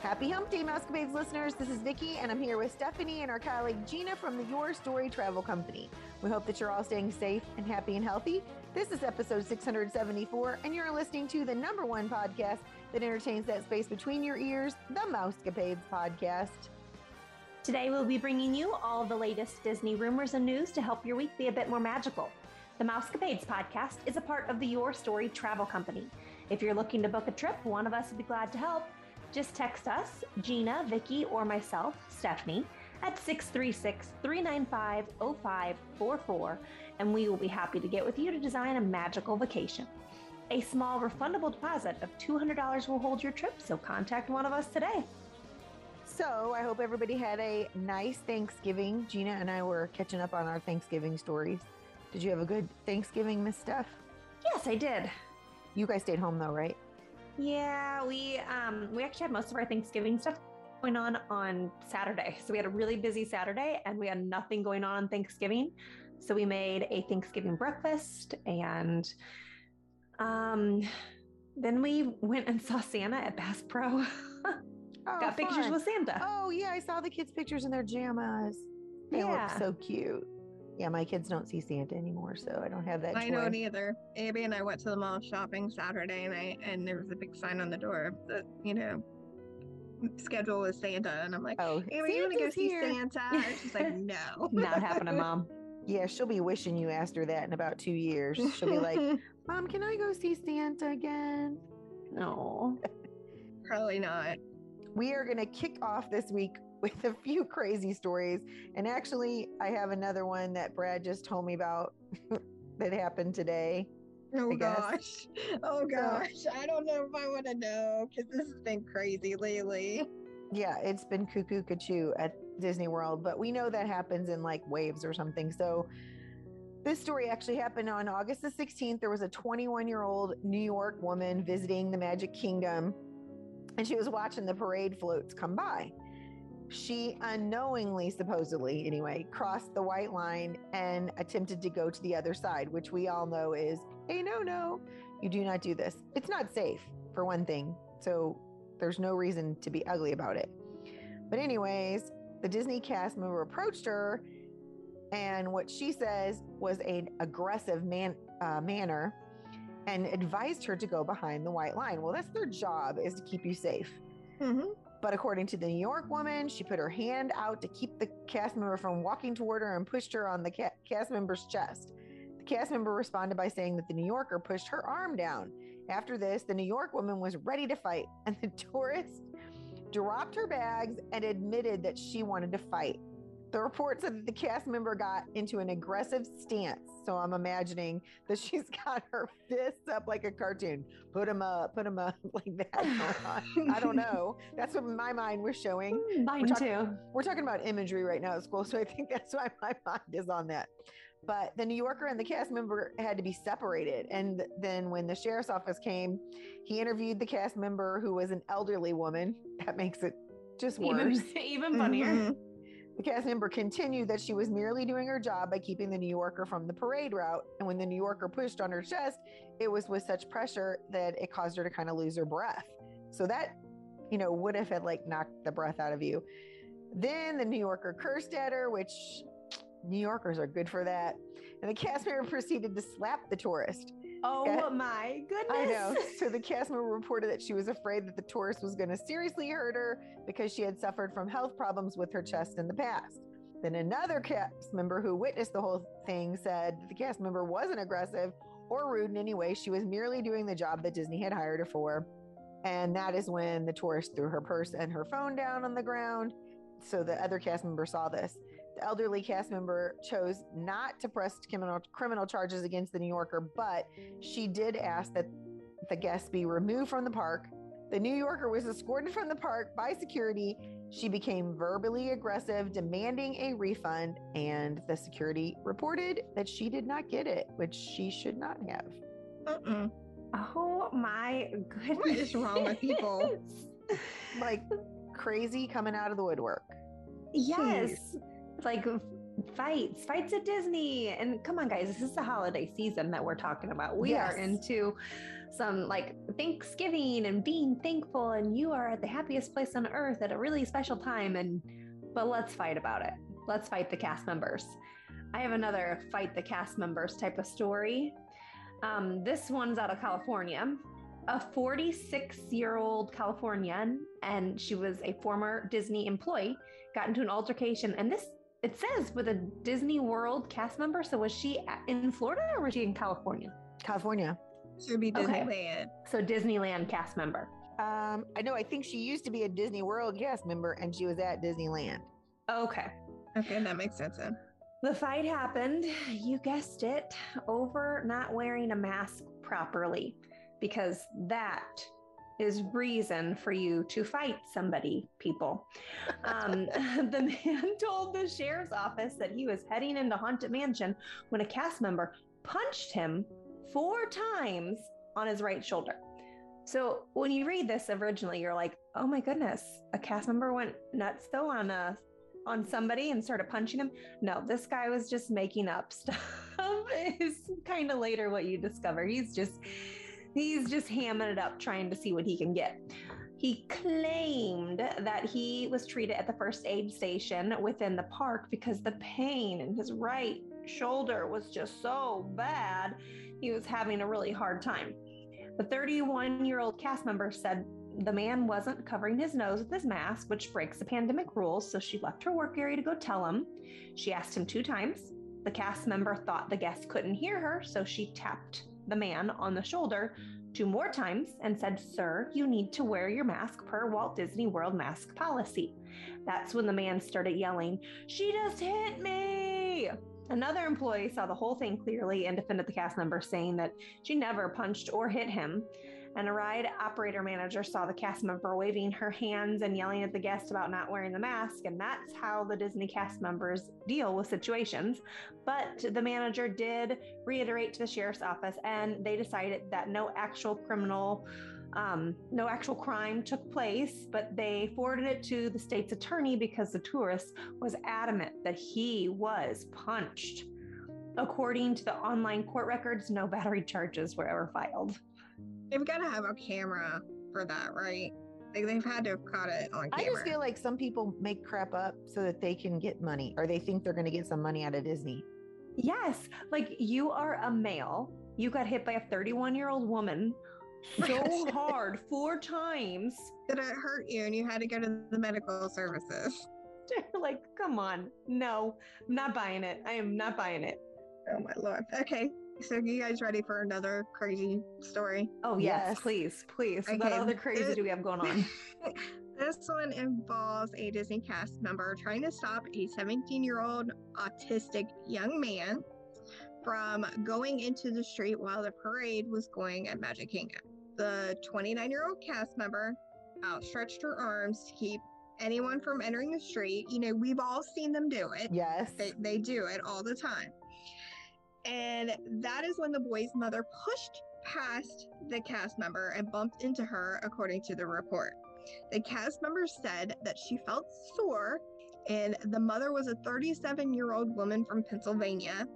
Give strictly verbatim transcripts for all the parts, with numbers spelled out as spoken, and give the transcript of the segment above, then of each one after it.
Happy Hump Day, Mousecapades listeners. This is Vicki, and I'm here with Stephanie and our colleague Gina from the Your Story Travel Company. We hope that you're all staying safe and happy and healthy. This is episode six seventy-four, and you're listening to the number one podcast that entertains that space between your ears, the Mousecapades Podcast. Today, we'll be bringing you all the latest Disney rumors and news to help your week be a bit more magical. The Mousecapades Podcast is a part of the Your Story Travel Company. If you're looking to book a trip, one of us would be glad to help. Just text us, Gina, Vicki, or myself, Stephanie, at six three six, three nine five, zero five four four, and we will be happy to get with you to design a magical vacation. A small refundable deposit of two hundred dollars will hold your trip, so contact one of us today. So I hope everybody had a nice Thanksgiving. Gina and I were catching up on our Thanksgiving stories. Did you have a good Thanksgiving, Miss Steph? Yes, I did. You guys stayed home though, right? Yeah, we um, we actually had most of our Thanksgiving stuff going on on Saturday. So we had a really busy Saturday and we had nothing going on on Thanksgiving. So we made a Thanksgiving breakfast and um, then we went and saw Santa at Bass Pro. oh, Got pictures fun. with Santa. Oh, yeah. I saw the kids' pictures in their jammas. They yeah. look so cute. Yeah, my kids don't see Santa anymore, so I don't have that. I don't either. Abby and I went to the mall shopping Saturday night, and there was a big sign on the door that, you know, schedule with Santa. And I'm like, oh, Abby, you want to go see Santa? And she's like, no. Not happening, Mom. Yeah, she'll be wishing you asked her that in about two years. She'll be like, Mom, can I go see Santa again? No. Probably not. We are going to kick off this week with a few crazy stories. And actually, I have another one that Brad just told me about that happened today. Oh, gosh. Oh, gosh. I don't know if I want to know because this has been crazy lately. Yeah, it's been cuckoo cuckoo at Disney World, but we know that happens in like waves or something. So this story actually happened on August the sixteenth. There was a twenty-one-year-old New York woman visiting the Magic Kingdom, and she was watching the parade floats come by. She unknowingly, supposedly anyway, crossed the white line and attempted to go to the other side, which we all know is a no-no. You do not do this. It's not safe, for one thing. So there's no reason to be ugly about it. But anyways, the Disney cast member approached her, and what she says was an aggressive man, uh, manner and advised her to go behind the white line. Well, that's their job, is to keep you safe. Mm-hmm. But according to the New York woman, she put her hand out to keep the cast member from walking toward her and pushed her on the ca- cast member's chest. The cast member responded by saying that the New Yorker pushed her arm down. After this, the New York woman was ready to fight, and the tourist dropped her bags and admitted that she wanted to fight. The report said that the cast member got into an aggressive stance. So I'm imagining that she's got her fists up like a cartoon. Put them up, put them up, like that. I don't know. That's what my mind was showing. Mine we're talking, too. We're talking about imagery right now at school, so I think that's why my mind is on that. But the New Yorker and the cast member had to be separated. And then when the sheriff's office came, he interviewed the cast member, who was an elderly woman. That makes it just worse. Even, even funnier. Mm-hmm. The cast member continued that she was merely doing her job by keeping the New Yorker from the parade route. And when the New Yorker pushed on her chest, it was with such pressure that it caused her to kind of lose her breath. So that, you know, would have had like knocked the breath out of you. Then the New Yorker cursed at her, which New Yorkers are good for that. And the cast member proceeded to slap the tourist. Oh and, my goodness. I know. So the cast member reported that she was afraid that the tourist was going to seriously hurt her because she had suffered from health problems with her chest in the past. Then another cast member who witnessed the whole thing said that the cast member wasn't aggressive or rude in any way. She was merely doing the job that Disney had hired her for. And that is when the tourist threw her purse and her phone down on the ground. So the other cast member saw this. The elderly cast member chose not to press criminal, criminal charges against the New Yorker, but she did ask that the guests be removed from the park The New Yorker was escorted from the park by security. She became verbally aggressive, demanding a refund, and the security reported that she did not get it, which she should not have. Uh-uh. Oh my goodness. What is wrong with people? Like crazy coming out of the woodwork. Yes. Jeez. Like fights, fights at Disney. And come on, guys, this is the holiday season that we're talking about. We yes. are into some like Thanksgiving and being thankful, and you are at the happiest place on earth at a really special time. And, but let's fight about it. Let's fight the cast members. I have another fight the cast members type of story. Um, this one's out of California. A forty-six-year-old Californian, and she was a former Disney employee, got into an altercation. And this, it says, with a Disney World cast member. So was she in Florida or was she in California? California. Should be Disneyland. Okay. So Disneyland cast member. Um, I know. I think she used to be a Disney World cast member, and she was at Disneyland. Okay. Okay, that makes sense then. The fight happened, you guessed it, over not wearing a mask properly, because that is reason for you to fight somebody, people. Um, the man told the sheriff's office that he was heading into Haunted Mansion when a cast member punched him four times on his right shoulder. So when you read this originally, you're like, oh my goodness, a cast member went nuts though on a on somebody and started punching him. No, this guy was just making up stuff. It's kind of later what you discover. He's just, he's just hamming it up, trying to see what he can get. He claimed that he was treated at the first aid station within the park because the pain in his right shoulder was just so bad. He was having a really hard time. The thirty-one-year-old cast member said the man wasn't covering his nose with his mask, which breaks the pandemic rules, so she left her work area to go tell him. She asked him two times. The cast member thought the guest couldn't hear her, so she tapped the man on the shoulder two more times and said, "Sir, you need to wear your mask per Walt Disney World mask policy." That's when the man started yelling, "She just hit me!" Another employee saw the whole thing clearly and defended the cast member, saying that she never punched or hit him. And a ride operator manager saw the cast member waving her hands and yelling at the guest about not wearing the mask. And that's how the Disney cast members deal with situations. But the manager did reiterate to the sheriff's office, and they decided that no actual criminal, um, no actual crime took place, but they forwarded it to the state's attorney because the tourist was adamant that he was punched. According to the online court records, no battery charges were ever filed. They've got to have a camera for that, right? Like they've had to have caught it on camera. I just feel like some people make crap up so that they can get money, or they think they're going to get some money out of Disney. Yes. Like, you are a male. You got hit by a thirty-one-year-old woman so hard four times that it hurt you and you had to go to the medical services. Like, come on. No, I'm not buying it. I am not buying it. Oh, my Lord. Okay. So you guys ready for another crazy story? Oh, yes. yes. Please, please. Okay. What other crazy this, do we have going on? This one involves a Disney cast member trying to stop a seventeen-year-old autistic young man from going into the street while the parade was going at Magic Kingdom. The twenty-nine-year-old cast member outstretched her arms to keep anyone from entering the street. You know, we've all seen them do it. Yes. They, they do it all the time. And that is when the boy's mother pushed past the cast member and bumped into her, according to the report. The cast member said that she felt sore, and the mother was a thirty-seven-year-old woman from Pennsylvania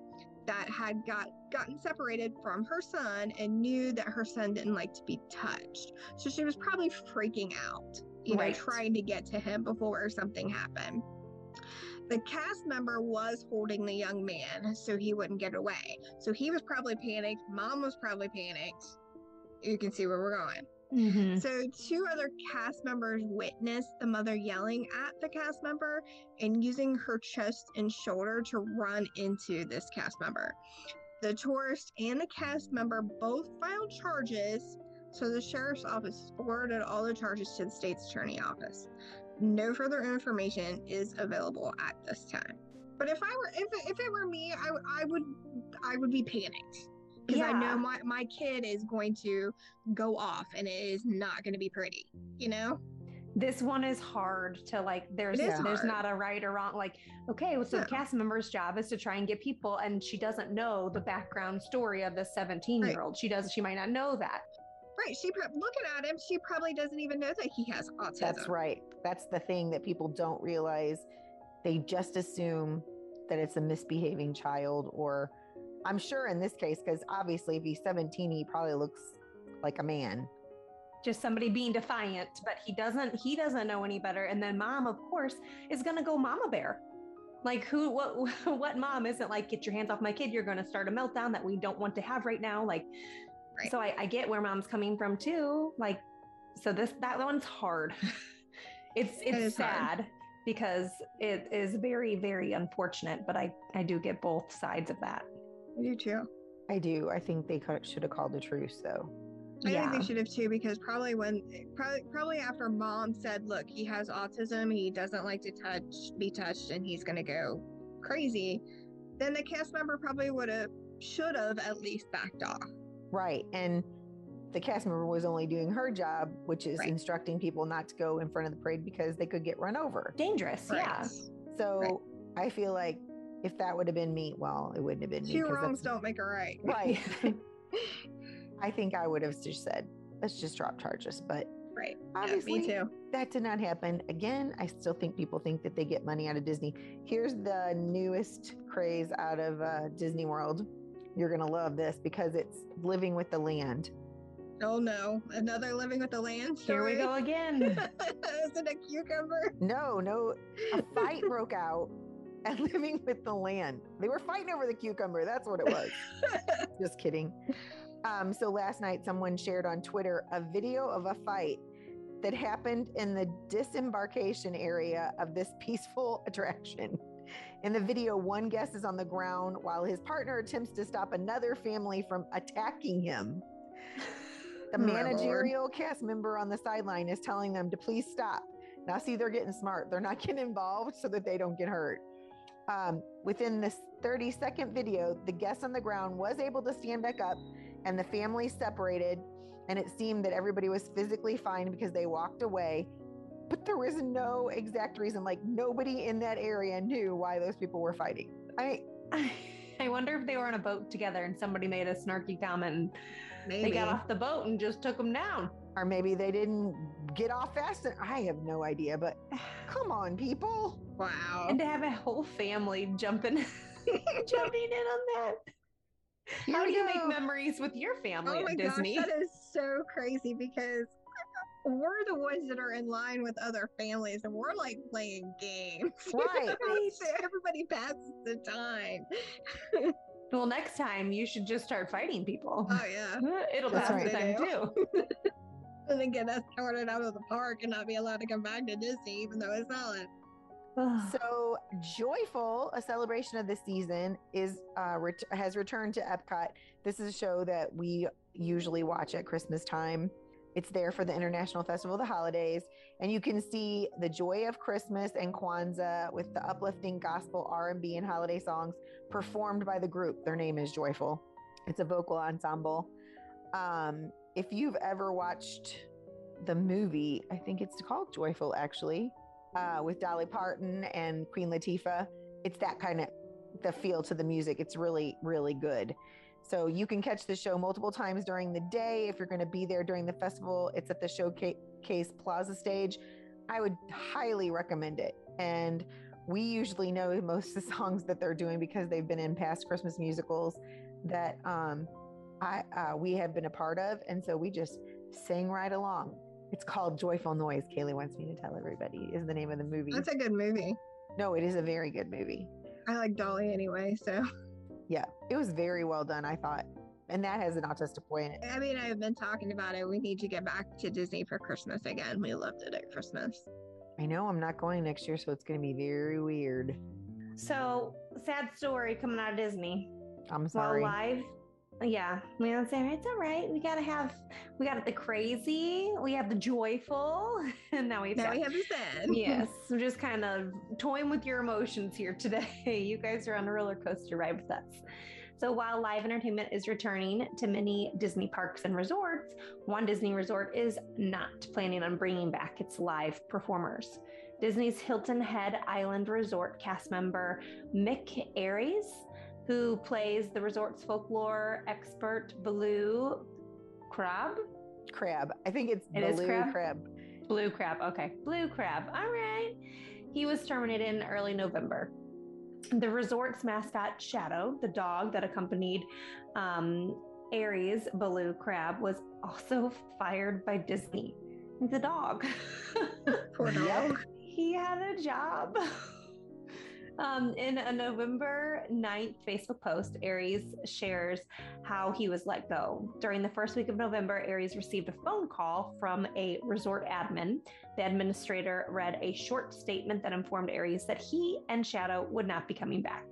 that had got gotten separated from her son and knew that her son didn't like to be touched. So she was probably freaking out, you know, right. trying to get to him before something happened. The cast member was holding the young man so he wouldn't get away. So he was probably panicked. Mom was probably panicked. You can see where we're going. Mm-hmm. So two other cast members witnessed the mother yelling at the cast member and using her chest and shoulder to run into this cast member. The tourist and the cast member both filed charges. So the sheriff's office forwarded all the charges to the state's attorney office. No further information is available at this time. But if I were, if, if it were me, I, I would, I would be panicked. Because yeah. I know my, my kid is going to go off and it is not going to be pretty, you know? This one is hard to like, there's there's not a right or wrong, like, okay, well, so no. the cast member's job is to try and get people, and she doesn't know the background story of the seventeen-year-old. Right. She does, she might not know that. Right. She looking at him, she probably doesn't even know that he has autism. That's right. That's the thing that people don't realize. They just assume that it's a misbehaving child, or I'm sure in this case, because obviously if he's seventeen, he probably looks like a man. Just somebody being defiant, but he doesn't, he doesn't know any better. And then mom, of course, is going to go mama bear. Like who, what, what mom isn't like, get your hands off my kid. You're going to start a meltdown that we don't want to have right now. Like, right. So I, I get where mom's coming from too. Like, so this, that one's hard. it's, it's it sad hard. Because it is very, very unfortunate, but I, I do get both sides of that. I do too. I do. I think they should have called a truce though. I yeah. think they should have too, because probably when probably probably after mom said, look, he has autism, he doesn't like to touch be touched, and he's gonna go crazy, then the cast member probably would have should have at least backed off. Right. And the cast member was only doing her job, which is right. instructing people not to go in front of the parade because they could get run over. Dangerous. Right. Yeah. So right. I feel like if that would have been me, well, it wouldn't have been me. Two wrongs don't make a right. Right. I think I would have just said, let's just drop charges. But right. obviously yeah, me too. That did not happen. Again, I still think people think that they get money out of Disney. Here's the newest craze out of uh, Disney World. You're going to love this because it's living with the land. Oh no, another living with the land story. Here we go again. Is it a cucumber? No, no. A fight broke out. And living with the land. They were fighting over the cucumber. That's what it was. Just kidding. Um, so last night, someone shared on Twitter a video of a fight that happened in the disembarkation area of this peaceful attraction. In the video, one guest is on the ground while his partner attempts to stop another family from attacking him. The managerial cast member on the sideline is telling them to please stop. Now, see, they're getting smart. They're not getting involved so that they don't get hurt. Um, within this thirty second video, the guest on the ground was able to stand back up and the family separated. And it seemed that everybody was physically fine because they walked away. But there was no exact reason. Like nobody in that area knew why those people were fighting. I I wonder if they were on a boat together and somebody made a snarky comment and maybe. They got off the boat and just took them down. Or maybe they didn't get off fast. And I have no idea, but come on, people. Wow. And to have a whole family jumping, jumping in on that. Here How do you go. Make memories with your family oh at Disney? Gosh, that is so crazy because we're the ones that are in line with other families and we're like playing games. Right. Everybody passes the time. Well, next time you should just start fighting people. Oh, yeah. It'll That's pass right. the time, too. And then get us started out of the park and not be allowed to come back to Disney, even though it's not. So Joyful, a celebration of the season, is uh, ret- has returned to Epcot. This is a show that we usually watch at Christmas time. It's there for the International Festival of the Holidays. And you can see the joy of Christmas and Kwanzaa with the uplifting gospel, R and B, and holiday songs performed by the group. Their name is Joyful. It's a vocal ensemble. Um, if you've ever watched the movie, I think it's called Joyful, actually, uh, with Dolly Parton and Queen Latifah, it's that kind of the feel to the music. It's really, really good. So you can catch the show multiple times during the day. If you're going to be there during the festival, it's at the Showcase Plaza stage. I would highly recommend it. And we usually know most of the songs that they're doing because they've been in past Christmas musicals that um, I uh, we have been a part of. And so we just sang right along. It's called Joyful Noise. Kaylee wants me to tell everybody is the name of the movie. That's a good movie. No, it is a very good movie. I like Dolly anyway, so... Yeah, it was very well done, I thought. And that has an autistic boy in it. I mean, I've been talking about it. We need to get back to Disney for Christmas again. We loved it at Christmas. I know I'm not going next year, so it's going to be very weird. So, sad story coming out of Disney. I'm sorry. While live, yeah, we don't say it's all right. We got to have, we got the crazy, we have the joyful, and now we've now we have the sad. Yes, I'm just kind of toying with your emotions here today. You guys are on a roller coaster ride with us. So while live entertainment is returning to many Disney parks and resorts, one Disney resort is not planning on bringing back its live performers. Disney's Hilton Head Island Resort cast member Mick Aries, who plays the resort's folklore expert Blue Crab. Crab. I think it's it Blue Crab. crab. Blue Crab. Okay. Blue Crab. All right. He was terminated in early November. The resort's mascot, Shadow, the dog that accompanied um, Aries, Blue Crab, was also fired by Disney. The dog. Poor dog. He had a job. Um, in a November ninth Facebook post, Aries shares how he was let go. During the first week of November, Aries received a phone call from a resort admin. The administrator read a short statement that informed Aries that he and Shadow would not be coming back.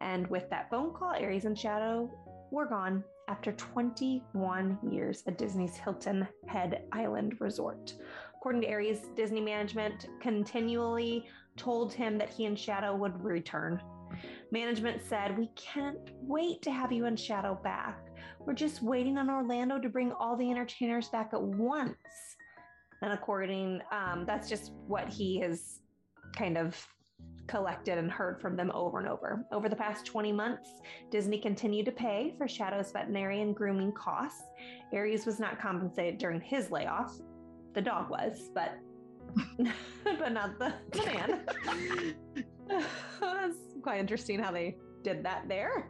And with that phone call, Aries and Shadow were gone after twenty-one years at Disney's Hilton Head Island Resort. According to Aries, Disney management continually told him that he and Shadow would return. Management said, "We can't wait to have you and Shadow back. We're just waiting on Orlando to bring all the entertainers back at once." And according, um, that's just what he has kind of collected and heard from them over and over. Over the past twenty months, Disney continued to pay for Shadow's veterinary and grooming costs. Aries was not compensated during his layoff. The dog was, but but not the, the man. That's quite interesting how they did that there.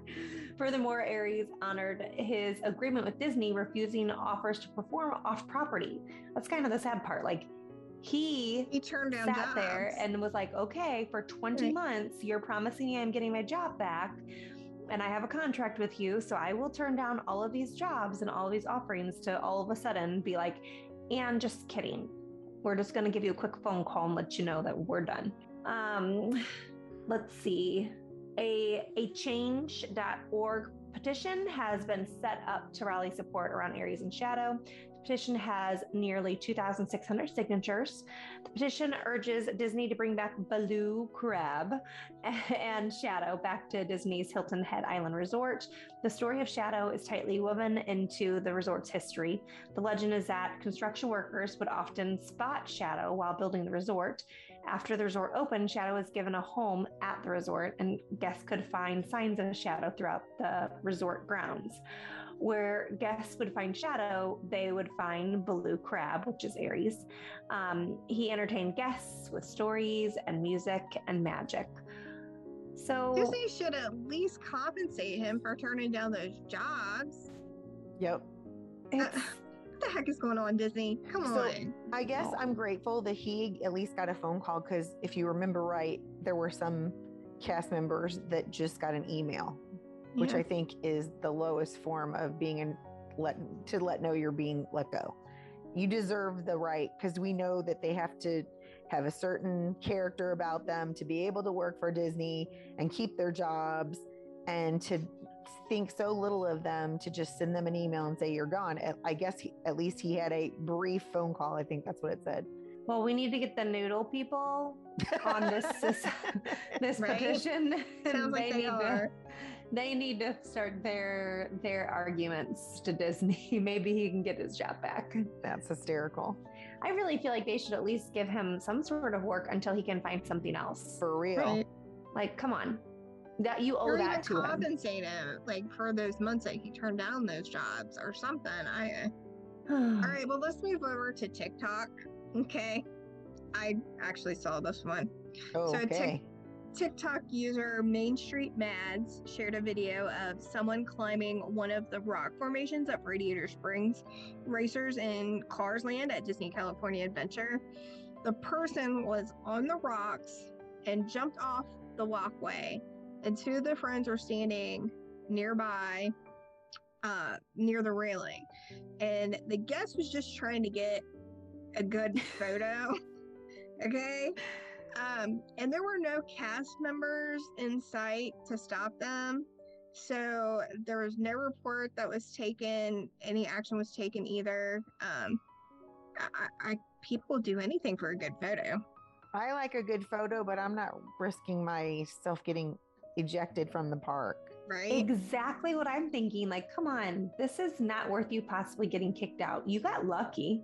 Furthermore, Aries honored his agreement with Disney, refusing offers to perform off property. That's kind of the sad part. Like, He, he turned down sat jobs. there and was like, okay, for twenty months, you're promising me I'm getting my job back and I have a contract with you. So I will turn down all of these jobs and all of these offerings to all of a sudden be like, and just kidding. We're just going to give you a quick phone call and let you know that we're done. Um, let's see. A, a change dot org petition has been set up to rally support around Aries and Shadow. The petition has nearly two thousand six hundred signatures. The petition urges Disney to bring back Blue Crab and Shadow back to Disney's Hilton Head Island Resort. The story of Shadow is tightly woven into the resort's history. The legend is that construction workers would often spot Shadow while building the resort. After the resort opened, Shadow was given a home at the resort, and guests could find signs of Shadow throughout the resort grounds. Where guests would find Shadow, they would find Blue Crab, which is Aries. Um, he entertained guests with stories and music and magic. So Disney should at least compensate him for turning down those jobs. Yep. It's, uh, what the heck is going on, Disney? Come so on. I guess I'm grateful that he at least got a phone call, because if you remember right, there were some cast members that just got an email. Yeah. Which I think is the lowest form of being in, let to let know you're being let go. You deserve the right, because we know that they have to have a certain character about them to be able to work for Disney and keep their jobs, and to think so little of them to just send them an email and say you're gone. I guess he, at least he had a brief phone call. I think that's what it said. Well, we need to get the noodle people on this this, this right? petition. Sounds like they are. To, they need to start their their arguments to Disney. Maybe he can get his job back. That's hysterical. I really feel like they should at least give him some sort of work until he can find something else. For real. Right. Like, come on. That you owe or that to him. Compensate him, like, for those months that he turned down those jobs or something. I. All right. Well, let's move over to TikTok. Okay, I actually saw this one. Oh, so okay. T- TikTok user Main Street Mads shared a video of someone climbing one of the rock formations at Radiator Springs Racers in Cars Land at Disney California Adventure. The person was on the rocks and jumped off the walkway, and two of their friends were standing nearby, uh, near the railing. And the guest was just trying to get a good photo. Okay. Um, and there were no cast members in sight to stop them. So there was no report that was taken. Any action was taken either. Um, I, I people do anything for a good photo. I like a good photo, but I'm not risking myself getting ejected from the park. Right? Exactly what I'm thinking. Like, come on, this is not worth you possibly getting kicked out. You got lucky.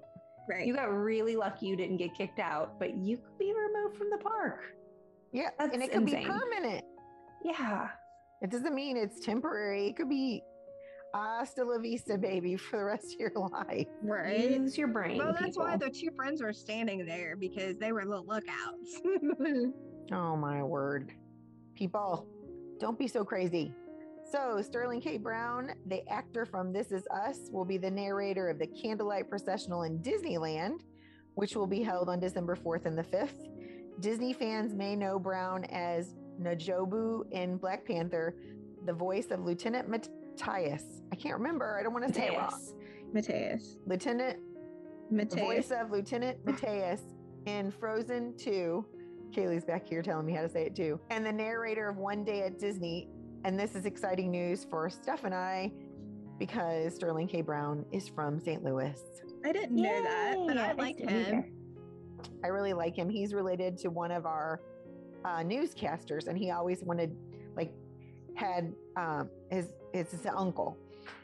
Right. You got really lucky you didn't get kicked out, but you could be removed from the park. Yeah. That's and it could insane. be permanent. Yeah. It doesn't mean it's temporary. It could be hasta la vista, baby, for the rest of your life. Right. Use your brain. Well, that's people. why the two friends were standing there, because they were little lookouts. Oh, my word. People, don't be so crazy. So Sterling K. Brown, the actor from This Is Us, will be the narrator of the Candlelight Processional in Disneyland, which will be held on December fourth and the fifth. Disney fans may know Brown as Najobu in Black Panther, the voice of Lieutenant Mateus. I can't remember. I don't want to say it wrong. Mateus. Lieutenant Mateus. The voice of Lieutenant Mateus in Frozen two. Kaylee's back here telling me how to say it too. And the narrator of One Day at Disney. And this is exciting news for Steph and I, because Sterling K. Brown is from Saint Louis. I didn't Yay. know that, but I, I like him. Either. I really like him. He's related to one of our uh, newscasters, and he always wanted, like, had um, his, his his uncle,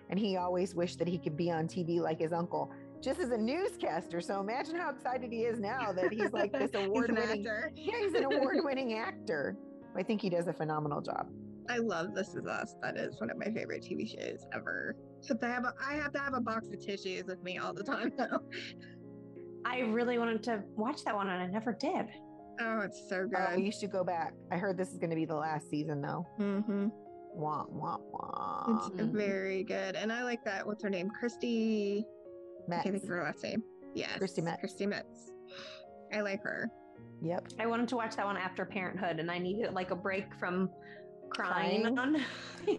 and he always wished that he could be on T V like his uncle, just as a newscaster. So imagine how excited he is now that he's like this award-winning. Yeah, he's an award-winning actor. I think he does a phenomenal job. I love This Is Us. That is one of my favorite T V shows ever. But I have a, I have to have a box of tissues with me all the time, though. I really wanted to watch that one, and I never did. Oh, it's so good. Oh, you should go back. I heard this is going to be the last season, though. Mm-hmm. Wah, wah, wah. It's very good. And I like that. What's her name? Christy Metz. I can't think of her last name. Yes. Christy Metz. Christy Metz. I like her. Yep. I wanted to watch that one after Parenthood, and I needed, like, a break from... Crying. On.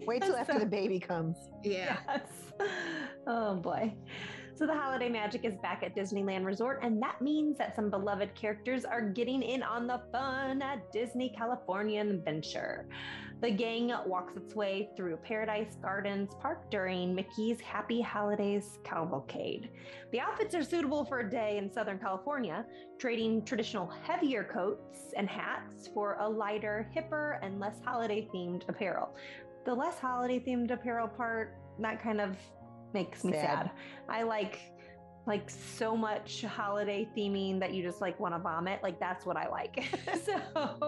Wait till after the baby comes. Yeah. Yes. Oh boy. So the holiday magic is back at Disneyland Resort, and that means that some beloved characters are getting in on the fun at Disney California Adventure. The gang walks its way through Paradise Gardens Park during Mickey's Happy Holidays Cavalcade. The outfits are suitable for a day in Southern California, trading traditional heavier coats and hats for a lighter, hipper, and less holiday-themed apparel. The less holiday-themed apparel part, that kind of makes sad. me sad. I like like so much holiday theming that you just like want to vomit. Like, that's what I like. So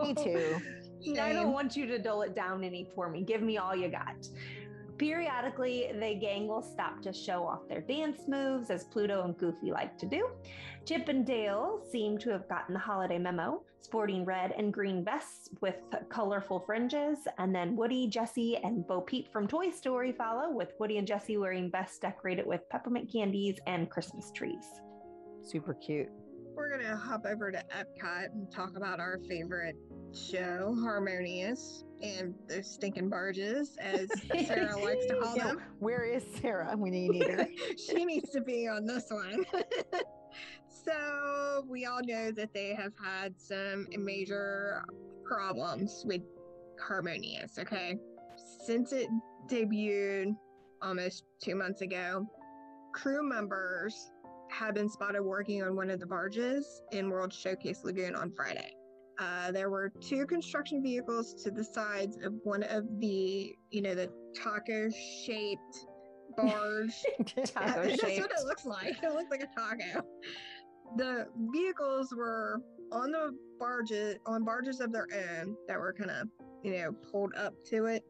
me too. Same. I don't want you to dull it down any for me. Give me all you got. Periodically, the gang will stop to show off their dance moves, as Pluto and Goofy like to do. Chip and Dale seem to have gotten the holiday memo, sporting red and green vests with colorful fringes. And then Woody, Jessie, and Bo Peep from Toy Story follow, with Woody and Jessie wearing vests decorated with peppermint candies and Christmas trees. Super cute. We're going to hop over to Epcot and talk about our favorite show, Harmonious, and those stinking barges, as Sarah likes to call yeah. them. Where is Sarah? We need her. She needs to be on this one. So we all know that they have had some major problems with Harmonious, okay? Since it debuted almost two months ago, crew members have been spotted working on one of the barges in World Showcase Lagoon on Friday. Uh, there were two construction vehicles to the sides of one of the, you know, the taco-shaped barge. Taco-shaped. That's what it looks like. It looks like a taco. The vehicles were on the barges, on barges of their own that were kind of, you know, pulled up to it.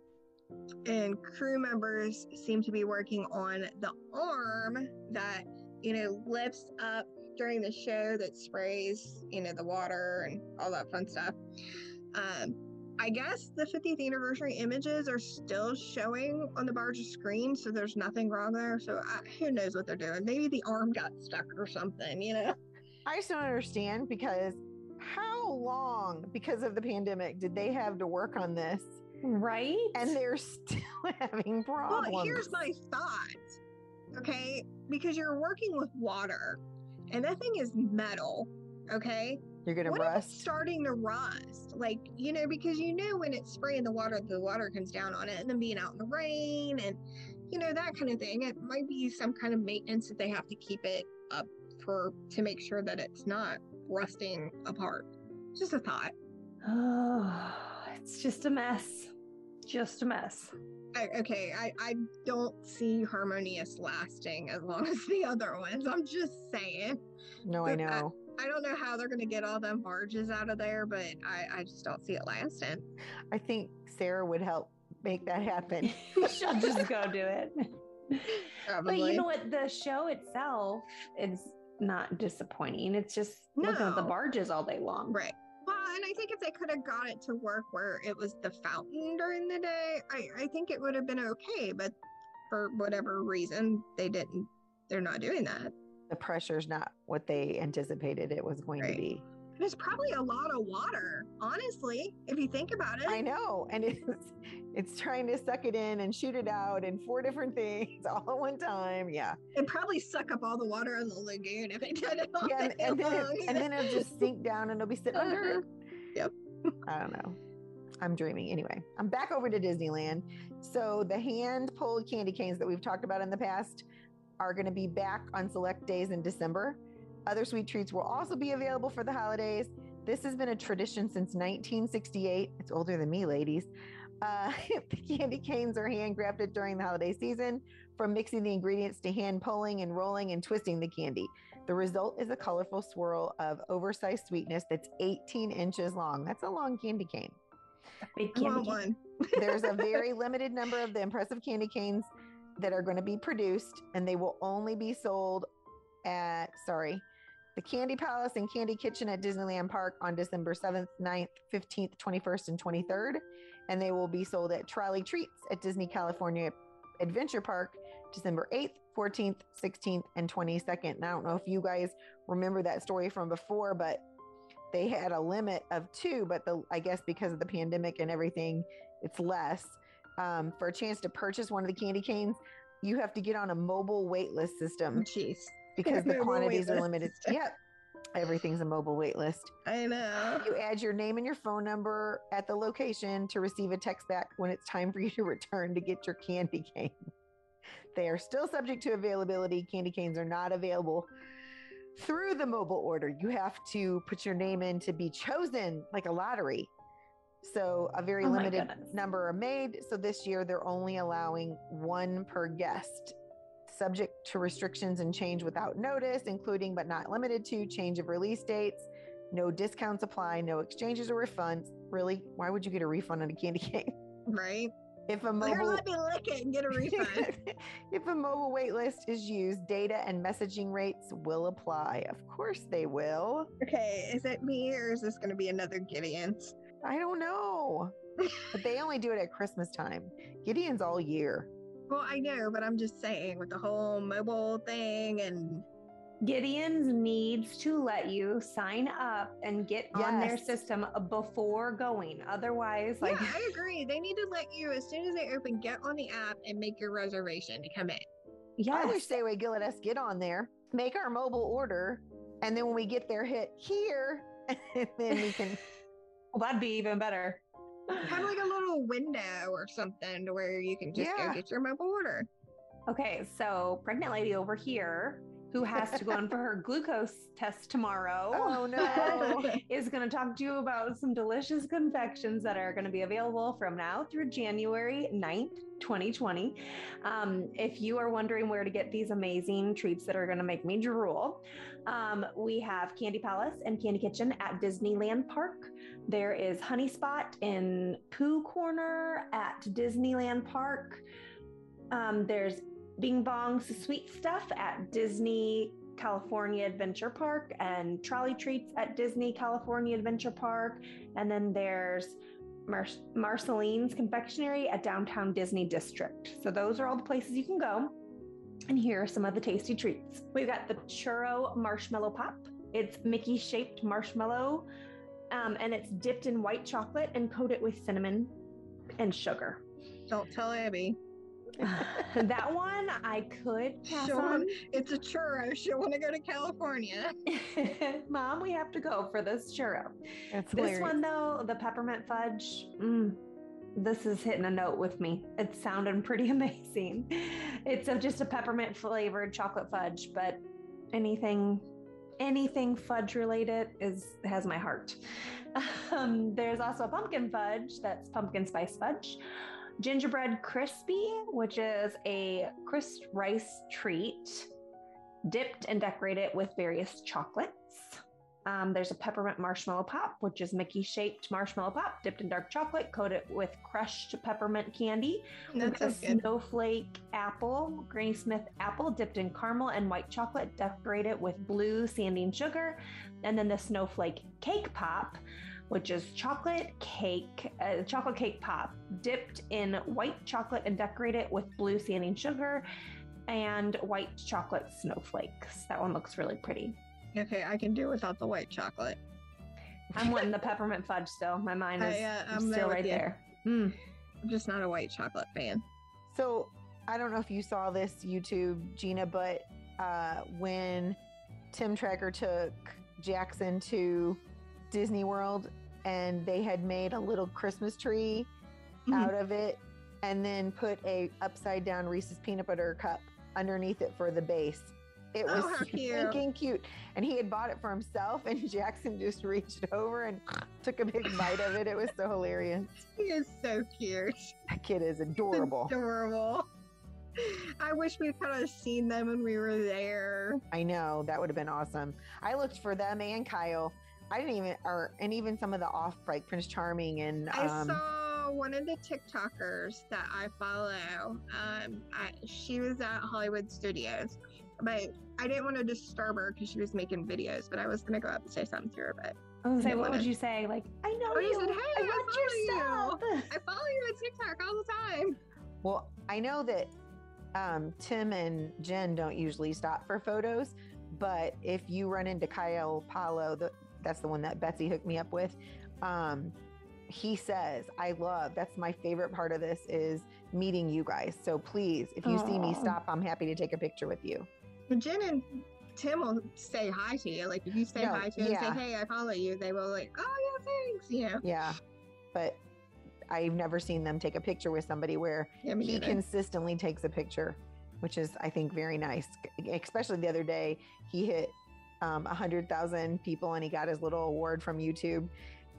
And crew members seem to be working on the arm that, you know, lifts up during the show, that sprays, you know, the water and all that fun stuff. Um, I guess the fiftieth anniversary images are still showing on the barge's screen, so there's nothing wrong there. So I, who knows what they're doing? Maybe the arm got stuck or something, you know? I just don't understand, because how long, because of the pandemic, did they have to work on this? Right? And they're still having problems. Well, here's my thought, okay? Because you're working with water, and that thing is metal, okay? You're going to rust. What if it's starting to rust? Like, you know, because you know when it's spraying the water, the water comes down on it, and then being out in the rain and, you know, that kind of thing. It might be some kind of maintenance that they have to keep it up for, to make sure that it's not rusting apart. Just a thought. Oh, it's just a mess. just a mess. I, okay, I, I don't see Harmonious lasting as long as the other ones. I'm just saying. No, but I know. I, I don't know how they're going to get all them barges out of there, but I, I just don't see it lasting. I think Sarah would help make that happen. She'll just go do it. Probably. But you know what? The show itself is not disappointing. It's just no. looking at the barges all day long. Right. Well, and I think if they could have got it to work where it was the fountain during the day, I, I think it would have been okay. But for whatever reason, they didn't. They're not doing that. The pressure's not what they anticipated it was going right. to be. And it's probably a lot of water, honestly, if you think about it. I know. And it's it's trying to suck it in and shoot it out and four different things all at one time. Yeah. It'd probably suck up all the water in the lagoon if it did it all yeah, and, and, then it, and then it'll just sink down and it'll be sitting under it. Yep. I don't know. I'm dreaming. Anyway, I'm back over to Disneyland. So the hand-pulled candy canes that we've talked about in the past are going to be back on select days in December. Other sweet treats will also be available for the holidays. This has been a tradition since nineteen sixty-eight. It's older than me, ladies. Uh, the candy canes are handcrafted during the holiday season, from mixing the ingredients to hand pulling and rolling and twisting the candy. The result is a colorful swirl of oversized sweetness that's eighteen inches long. That's a long candy cane. A big candy cane. There's a very limited number of the impressive candy canes that are going to be produced, and they will only be sold at, sorry, the Candy Palace and Candy Kitchen at Disneyland Park on December seventh, ninth, fifteenth, twenty-first, and twenty-third. And they will be sold at Trolley Treats at Disney California Adventure Park, December eighth, fourteenth, sixteenth, and twenty-second. And I don't know if you guys remember that story from before, but they had a limit of two, but the, I guess because of the pandemic and everything, it's less. Um, for a chance to purchase one of the candy canes, you have to get on a mobile waitlist system. Jeez. Because the quantities are limited. Yep. Everything's a mobile waitlist. I know. You add your name and your phone number at the location to receive a text back when it's time for you to return to get your candy cane. They are still subject to availability. Candy canes are not available through the mobile order. You have to put your name in to be chosen, like a lottery. So a very oh limited number are made. So this year they're only allowing one per guest, subject to restrictions and change without notice, including but not limited to change of release dates. No discounts apply, no exchanges or refunds. Really? Why would you get a refund on a candy cane? Right. If a mobile, let me lick it and get a refund. If a mobile wait list is used, data and messaging rates will apply. Of course they will. Okay. Is it me or is this going to be another Gideon's? I don't know. But they only do it at Christmas time. Gideon's all year. Well, I know, but I'm just saying with the whole mobile thing and... Gideon's needs to let you sign up and get yes. on their system before going. Otherwise, like... Yeah, I agree. They need to let you, as soon as they open, get on the app and make your reservation to come in. Yeah, I wish they would let us get on there, make our mobile order, and then when we get there, hit here, and then we can... Well, that'd be even better. Have like a little window or something to where you can just yeah. go get your mobile order. Okay, so pregnant lady over here who has to go in for her glucose test tomorrow. Oh no. Is going to talk to you about some delicious confections that are going to be available from now through January ninth, twenty twenty. Um, if you are wondering where to get these amazing treats that are going to make me drool, um, we have Candy Palace and Candy Kitchen at Disneyland Park. There is Honey Spot in Pooh Corner at Disneyland Park. Um, there's Bing Bong's Sweet Stuff at Disney California Adventure Park and Trolley Treats at Disney California Adventure Park. And then there's Mar- Marceline's Confectionery at Downtown Disney District. So those are all the places you can go. And here are some of the tasty treats. We've got the Churro Marshmallow Pop. It's Mickey-shaped marshmallow, um, and it's dipped in white chocolate and coated with cinnamon and sugar. Don't tell Abby. That one I could pass she'll on. Want, it's a churro. She'll want to go to California. Mom, we have to go for this churro. That's this one though, the peppermint fudge. Mm, this is hitting a note with me. It's sounding pretty amazing. It's a, just a peppermint flavored chocolate fudge, but anything anything fudge related is has my heart. Um, there's also a pumpkin fudge, that's pumpkin spice fudge. Gingerbread crispy, which is a crisp rice treat dipped and decorated with various chocolates. Um, there's a peppermint marshmallow pop, which is Mickey-shaped marshmallow pop dipped in dark chocolate, coated with crushed peppermint candy. That's with so a good. Snowflake apple, Granny Smith apple dipped in caramel and white chocolate, decorated with blue sanding sugar. And then the snowflake cake pop, which is chocolate cake, uh, chocolate cake pop dipped in white chocolate and decorated with blue sanding sugar and white chocolate snowflakes. That one looks really pretty. Okay, I can do without the white chocolate. I'm wanting the peppermint fudge still. My mind is I, uh, I'm still there right you. there. Mm. I'm just not a white chocolate fan. So I don't know if you saw this YouTube, Gina, but uh, when Tim Tracker took Jackson to Disney World and they had made a little Christmas tree mm-hmm. out of it and then put a upside down Reese's peanut butter cup underneath it for the base. It was oh, cute. Freaking cute. And he had bought it for himself, and Jackson just reached over and took a big bite of it. It was so hilarious. He is so cute. That kid is adorable. It's adorable. I wish we could have seen them when we were there. I know. That would have been awesome. I looked for them and Kyle. I didn't even, or, and even some of the off, like Prince Charming. And um, I saw one of the TikTokers that I follow. Um, I, she was at Hollywood Studios. But I didn't want to disturb her because she was making videos, but I was going to go up and say something to her. But I was going to say, what would you say? Like, I know oh, you. you. Said, hey, I, I watch your stuff. I follow you on TikTok all the time. Well, I know that um, Tim and Jen don't usually stop for photos, but if you run into Kyle Paulo, the, that's the one that Betsy hooked me up with. Um, he says, I love, that's my favorite part of this is meeting you guys. So please, if you Aww. see me stop, I'm happy to take a picture with you. Jen and Tim will say hi to you. Like, if you say no, hi to them yeah. and say, hey, I follow you, they will, like, oh, yeah, thanks, you know. Yeah. But I've never seen them take a picture with somebody where yeah, he either. consistently takes a picture, which is, I think, very nice. Especially the other day, he hit um, one hundred thousand people and he got his little award from YouTube.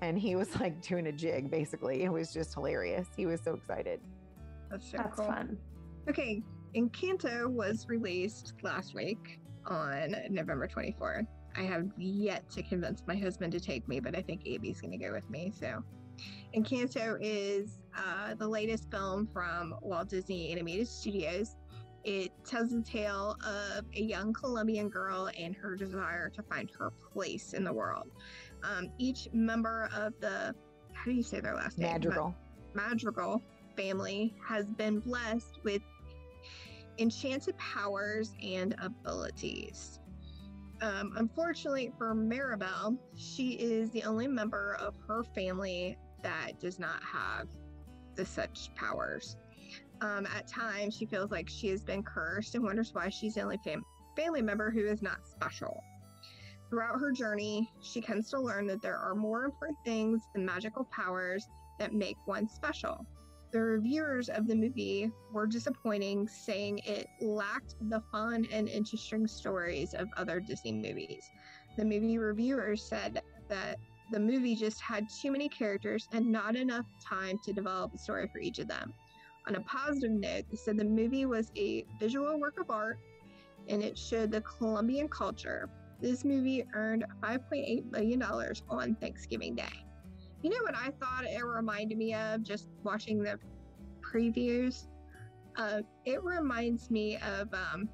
And he was, like, doing a jig, basically. It was just hilarious. He was so excited. That's so That's cool. fun. Okay. Encanto was released last week on November twenty-fourth. I have yet to convince my husband to take me, but I think Abby's going to go with me. So Encanto is uh, the latest film from Walt Disney Animated Studios. It tells the tale of a young Colombian girl and her desire to find her place in the world. Um, each member of the, how do you say their last name? Madrigal. Madrigal family has been blessed with enchanted powers and abilities. Um, unfortunately for Maribel, she is the only member of her family that does not have the such powers. Um, at times, she feels like she has been cursed and wonders why she's the only fam- family member who is not special. Throughout her journey, she comes to learn that there are more important things than magical powers that make one special. The reviewers of the movie were disappointing, saying it lacked the fun and interesting stories of other Disney movies. The movie reviewers said that the movie just had too many characters and not enough time to develop a story for each of them. On a positive note, they said the movie was a visual work of art and it showed the Colombian culture. This movie earned five point eight million dollars on Thanksgiving Day. You know what I thought it reminded me of just watching the previews? Uh, it reminds me of, um,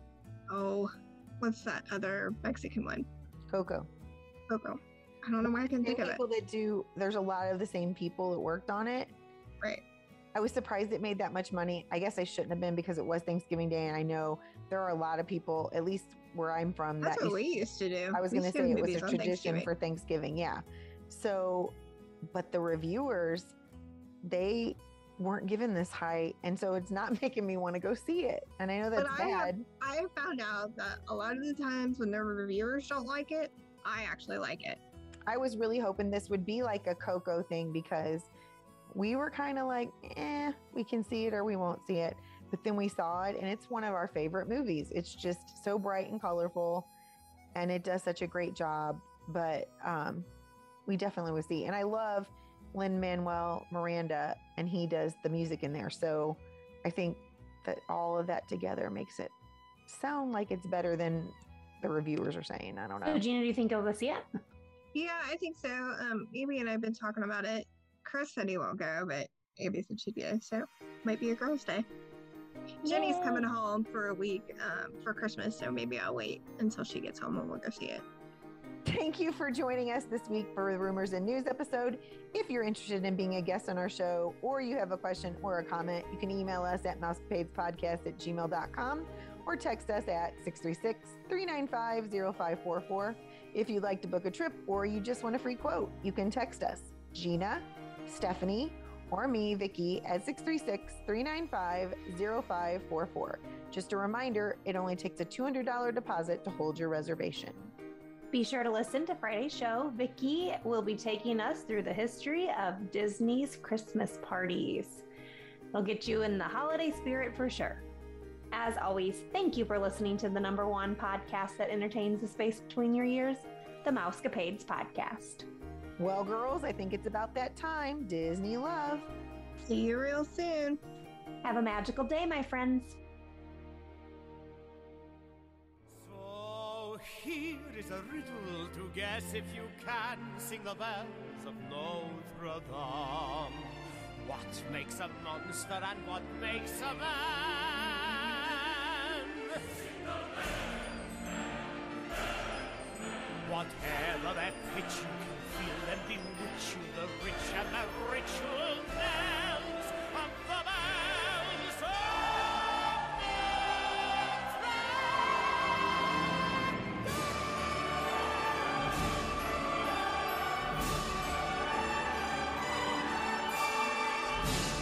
oh, what's that other Mexican one? Coco. Coco. I don't know why I can think of it. People that do, there's a lot of the same people that worked on it. Right. I was surprised it made that much money. I guess I shouldn't have been because it was Thanksgiving Day. And I know there are a lot of people, at least where I'm from. That's that what used, we used to do. I was going to say it was a tradition Thanksgiving. for Thanksgiving. Yeah. So... But the reviewers, they weren't given this high. And so it's not making me want to go see it. And I know that's I bad. Have, I have found out that a lot of the times when the reviewers don't like it, I actually like it. I was really hoping this would be like a Coco thing because we were kind of like, eh, we can see it or we won't see it. But then we saw it and it's one of our favorite movies. It's just so bright and colorful. and it does such a great job. But um, we definitely would see. And I love Lin-Manuel Miranda, and he does the music in there. So I think that all of that together makes it sound like it's better than the reviewers are saying. I don't know. So Gina, do you think you'll see it? Yeah, I think so. Um, Amy and I have been talking about it. Chris said he won't go, but Abby said she'd go. So might be a girl's day. Jenny's Yay. coming home for a week um, for Christmas, so maybe I'll wait until she gets home and we'll go see it. Thank you for joining us this week for the Rumors and News episode. If you're interested in being a guest on our show, or you have a question or a comment, you can email us at mousecapadespodcast at gmail dot com or text us at six three six, three nine five, zero five four four. If you'd like to book a trip or you just want a free quote, you can text us, Gina, Stephanie, or me, Vicky, at six three six, three nine five, zero five four four. Just a reminder, it only takes a two hundred dollars deposit to hold your reservation. Be sure to listen to Friday's show. Vicky will be taking us through the history of Disney's Christmas parties. They'll get you in the holiday spirit for sure. As always, thank you for listening to the number one podcast that entertains the space between your ears, the Mousecapades Podcast. Well, girls, I think it's about that time. Disney love. See you real soon. Have a magical day, my friends. Here is a riddle to guess if you can sing the bells of Notre Dame. What makes a monster and what makes a man? Sing the bells, man, bells, man. Whatever that pitch you can feel and bewitch you, the rich and the ritual bells of the bells of...